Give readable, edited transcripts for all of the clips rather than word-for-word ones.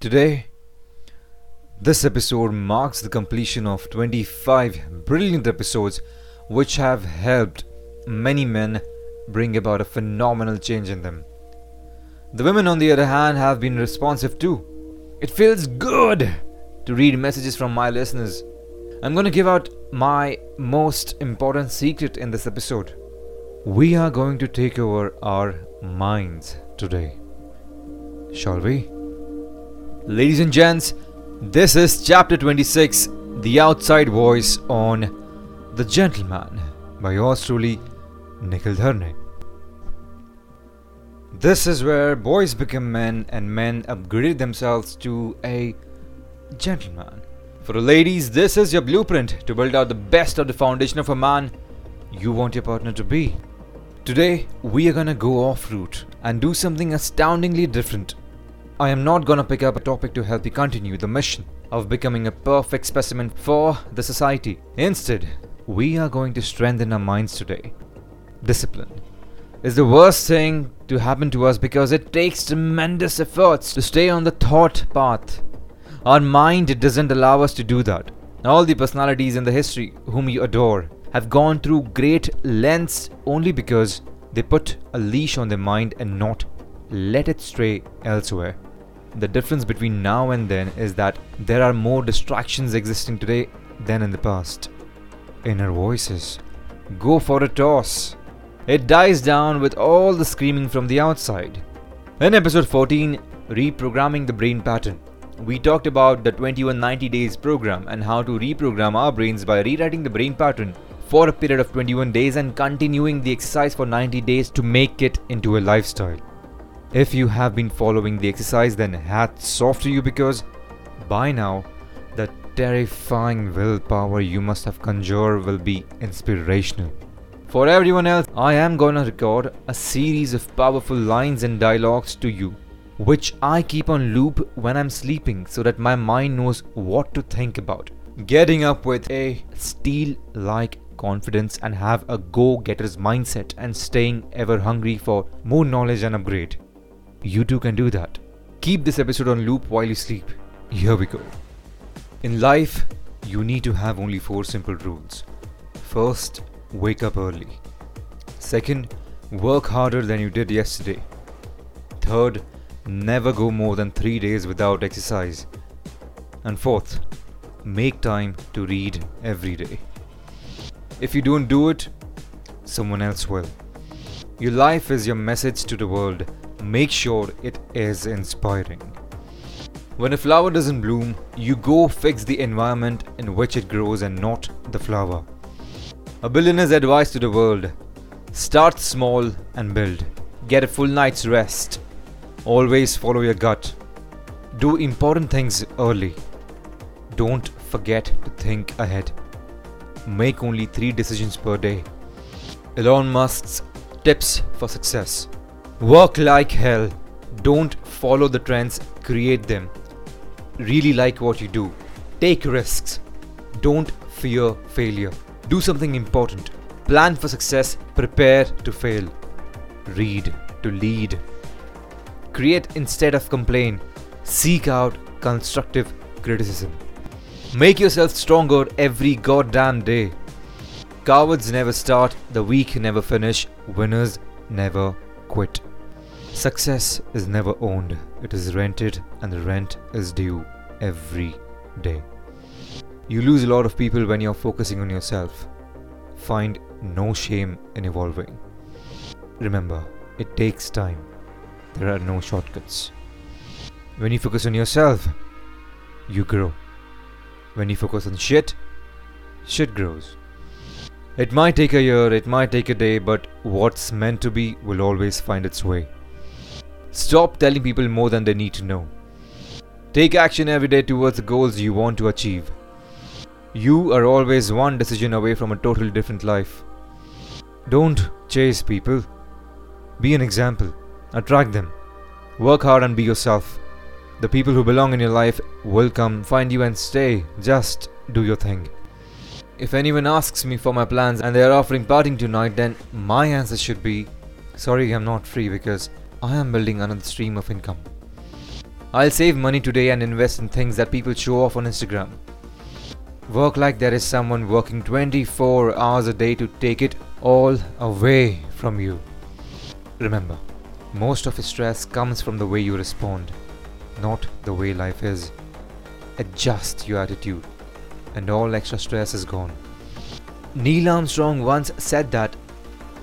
Today, this episode marks the completion of 25 brilliant episodes which have helped many men bring about a phenomenal change in them. The women, on the other hand, have been responsive too. It feels good to read messages from my listeners. I'm going to give out my most important secret in this episode. We are going to take over our minds today. Shall we? Ladies and gents, this is Chapter 26, The Outside Voice on The Gentleman by yours truly, Nikhil Dharne. This is where boys become men and men upgrade themselves to a gentleman. For the ladies, this is your blueprint to build out the best of the foundation of a man you want your partner to be. Today, we are gonna go off route and do something astoundingly different. I am not gonna pick up a topic to help you continue the mission of becoming a perfect specimen for the society. Instead, we are going to strengthen our minds today. Discipline is the worst thing to happen to us because it takes tremendous efforts to stay on the thought path. Our mind doesn't allow us to do that. All the personalities in the history whom you adore have gone through great lengths only because they put a leash on their mind and not let it stray elsewhere. The difference between now and then is that there are more distractions existing today than in the past. Inner voices go for a toss. It dies down with all the screaming from the outside. In episode 14, Reprogramming the Brain Pattern, we talked about the 2190 days program and how to reprogram our brains by rewriting the brain pattern for a period of 21 days and continuing the exercise for 90 days to make it into a lifestyle. If you have been following the exercise, then hats off to you, because by now, the terrifying willpower you must have conjured will be inspirational. For everyone else, I am gonna record a series of powerful lines and dialogues to you, which I keep on loop when I'm sleeping so that my mind knows what to think about. Getting up with a steel-like confidence and have a go-getter's mindset and staying ever hungry for more knowledge and upgrade. You too can do that. Keep this episode on loop while you sleep. Here we go. In life, you need to have only 4 simple rules. First, wake up early. Second, work harder than you did yesterday. Third, never go more than 3 days without exercise. And fourth, make time to read every day. If you don't do it, someone else will. Your life is your message to the world. Make sure it is inspiring. When a flower doesn't bloom, you go fix the environment in which it grows and not the flower. A billionaire's advice to the world: start small and build. Get a full night's rest. Always follow your gut. Do important things early. Don't forget to think ahead. Make only 3 decisions per day. Elon Musk's tips for success: work like hell. Don't follow the trends, create them. Really like what you do. Take risks. Don't fear failure. Do something important. Plan for success. Prepare to fail. Read to lead. Create instead of complain. Seek out constructive criticism. Make yourself stronger every goddamn day. Cowards never start. The weak never finish. Winners never quit. Success is never owned. It is rented, and the rent is due every day. You lose a lot of people when you're focusing on yourself. Find no shame in evolving. Remember, it takes time. There are no shortcuts. When you focus on yourself, you grow. When you focus on shit, shit grows. It might take a year, it might take a day, but what's meant to be will always find its way. Stop telling people more than they need to know. Take action every day towards the goals you want to achieve. You are always one decision away from a totally different life. Don't chase people. Be an example. Attract them. Work hard and be yourself. The people who belong in your life will come, find you and stay. Just do your thing. If anyone asks me for my plans and they are offering partying tonight, then my answer should be, sorry, I'm not free because I am building another stream of income. I'll save money today and invest in things that people show off on Instagram. Work like there is someone working 24 hours a day to take it all away from you. Remember, most of stress comes from the way you respond, not the way life is. Adjust your attitude, and all extra stress is gone. Neil Armstrong once said that,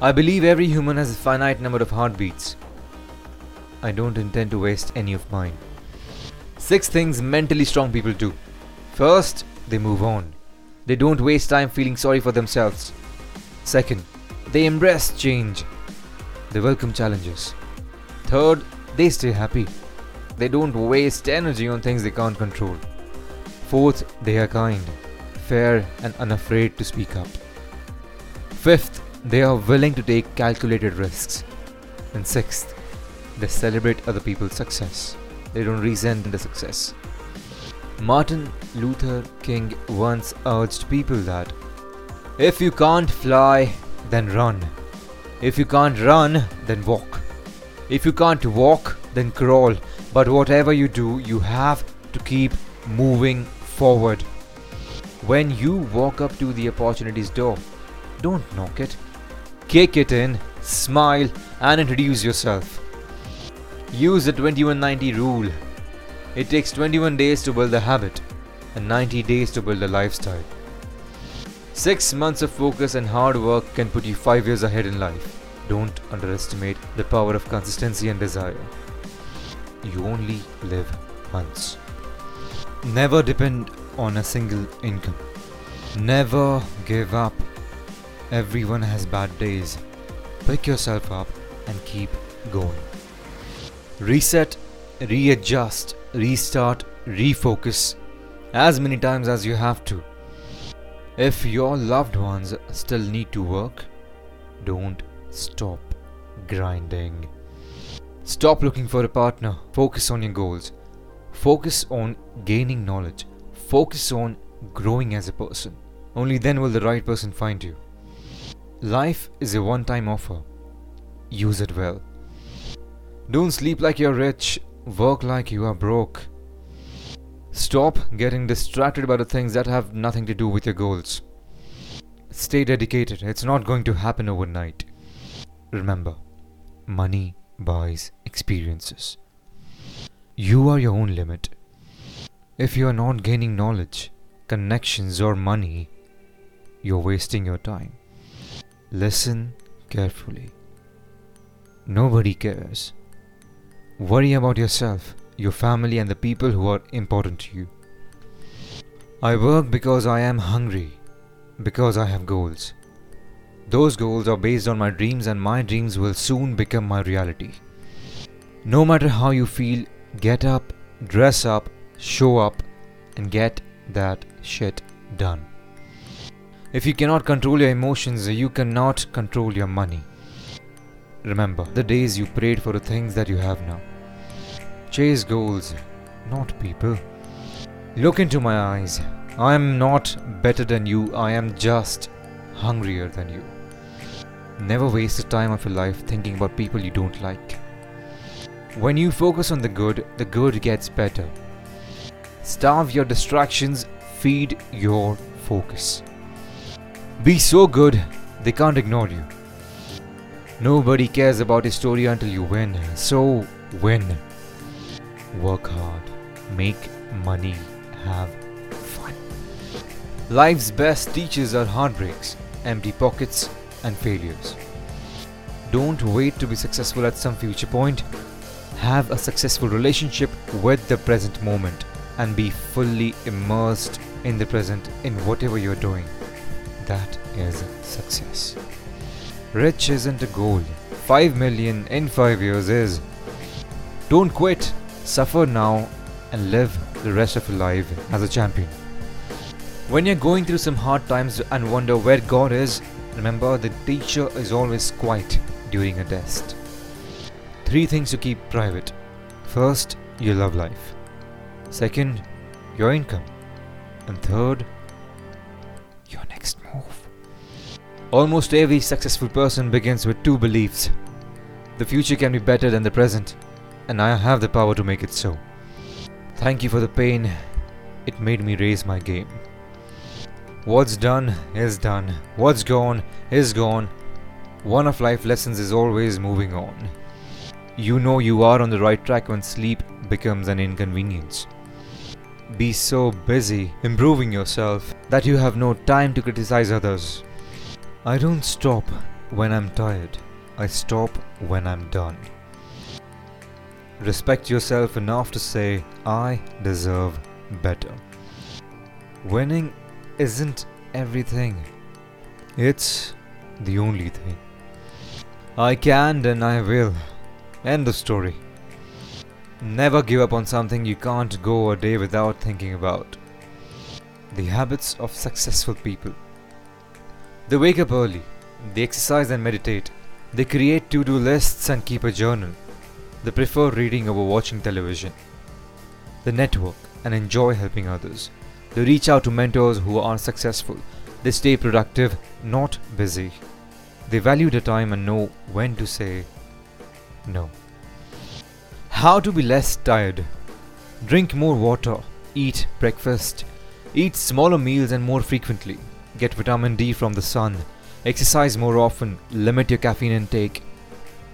"I believe every human has a finite number of heartbeats. I don't intend to waste any of mine." 6 things mentally strong people do. First, they move on. They don't waste time feeling sorry for themselves. Second, they embrace change. They welcome challenges. Third, they stay happy. They don't waste energy on things they can't control. Fourth, they are kind, fair, and unafraid to speak up. Fifth, they are willing to take calculated risks. And sixth, they celebrate other people's success. They don't resent the success. Martin Luther King once urged people that, "If you can't fly, then run. If you can't run, then walk. If you can't walk, then crawl. But whatever you do, you have to keep moving forward." When you walk up to the opportunity's door, don't knock it. Kick it in, smile, and introduce yourself. Use the 2190 rule. It takes 21 days to build a habit and 90 days to build a lifestyle. 6 months of focus and hard work can put you 5 years ahead in life. Don't underestimate the power of consistency and desire. You only live once. Never depend on a single income. Never give up. Everyone has bad days. Pick yourself up and keep going. Reset, readjust, restart, refocus as many times as you have to. If your loved ones still need to work, don't stop grinding. Stop looking for a partner. Focus on your goals. Focus on gaining knowledge. Focus on growing as a person. Only then will the right person find you. Life is a one-time offer. Use it well. Don't sleep like you're rich. Work like you are broke. Stop getting distracted by the things that have nothing to do with your goals. Stay dedicated. It's not going to happen overnight. Remember, money buys experiences. You are your own limit. If you are not gaining knowledge, connections, or money, you're wasting your time. Listen carefully. Nobody cares. Worry about yourself, your family, and the people who are important to you. I work because I am hungry, because I have goals. Those goals are based on my dreams, and my dreams will soon become my reality. No matter how you feel, get up, dress up, show up, and get that shit done. If you cannot control your emotions, you cannot control your money. Remember the days you prayed for the things that you have now. Chase goals, not people. Look into my eyes. I am not better than you. I am just hungrier than you. Never waste the time of your life thinking about people you don't like. When you focus on the good gets better. Starve your distractions, feed your focus. Be so good, they can't ignore you. Nobody cares about your story until you win, so win. Work hard, make money, have fun. Life's best teachers are heartbreaks, empty pockets, and failures. Don't wait to be successful at some future point. Have a successful relationship with the present moment and be fully immersed in the present in whatever you're doing. That is success. Rich isn't a goal. 5 million in 5 years is. Don't quit. Suffer now and live the rest of your life as a champion. When you're going through some hard times and wonder where God is, remember the teacher is always quiet during a test. 3 things to keep private. First, your love life. Second, your income. And third, your next move. Almost every successful person begins with 2 beliefs. The future can be better than the present, and I have the power to make it so. Thank you for the pain. It made me raise my game. What's done is done. What's gone is gone. One of life lessons is always moving on. You know you are on the right track when sleep becomes an inconvenience. Be so busy improving yourself that you have no time to criticize others. I don't stop when I'm tired. I stop when I'm done. Respect yourself enough to say, I deserve better. Winning isn't everything. It's the only thing. I can and I will. End of story. Never give up on something you can't go a day without thinking about. The habits of successful people. They wake up early. They exercise and meditate. They create to-do lists and keep a journal. They prefer reading over watching television. They network and enjoy helping others. They reach out to mentors who are successful. They stay productive, not busy. They value their time and know when to say no. How to be less tired? Drink more water. Eat breakfast. Eat smaller meals and more frequently. Get vitamin D from the sun. Exercise more often. Limit your caffeine intake.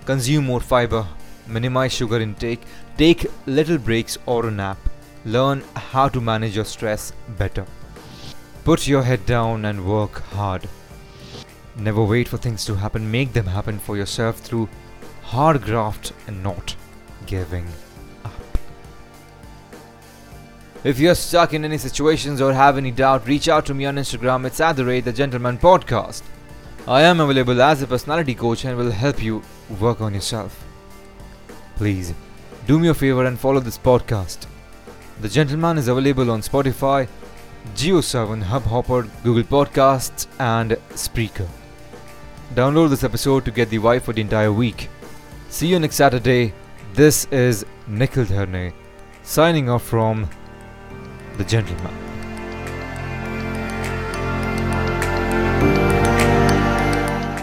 Consume more fiber. Minimize sugar intake, take little breaks or a nap, learn how to manage your stress better. Put your head down and work hard. Never wait for things to happen, make them happen for yourself through hard graft and not giving up. If you're stuck in any situations or have any doubt, reach out to me on Instagram, it's @TheGentlemanPodcast. I am available as a personality coach and will help you work on yourself. Please, do me a favor and follow this podcast. The Gentleman is available on Spotify, Geo7, Hubhopper, Google Podcasts and Spreaker. Download this episode to get the vibe for the entire week. See you next Saturday. This is Nikhil Dharne, signing off from The Gentleman.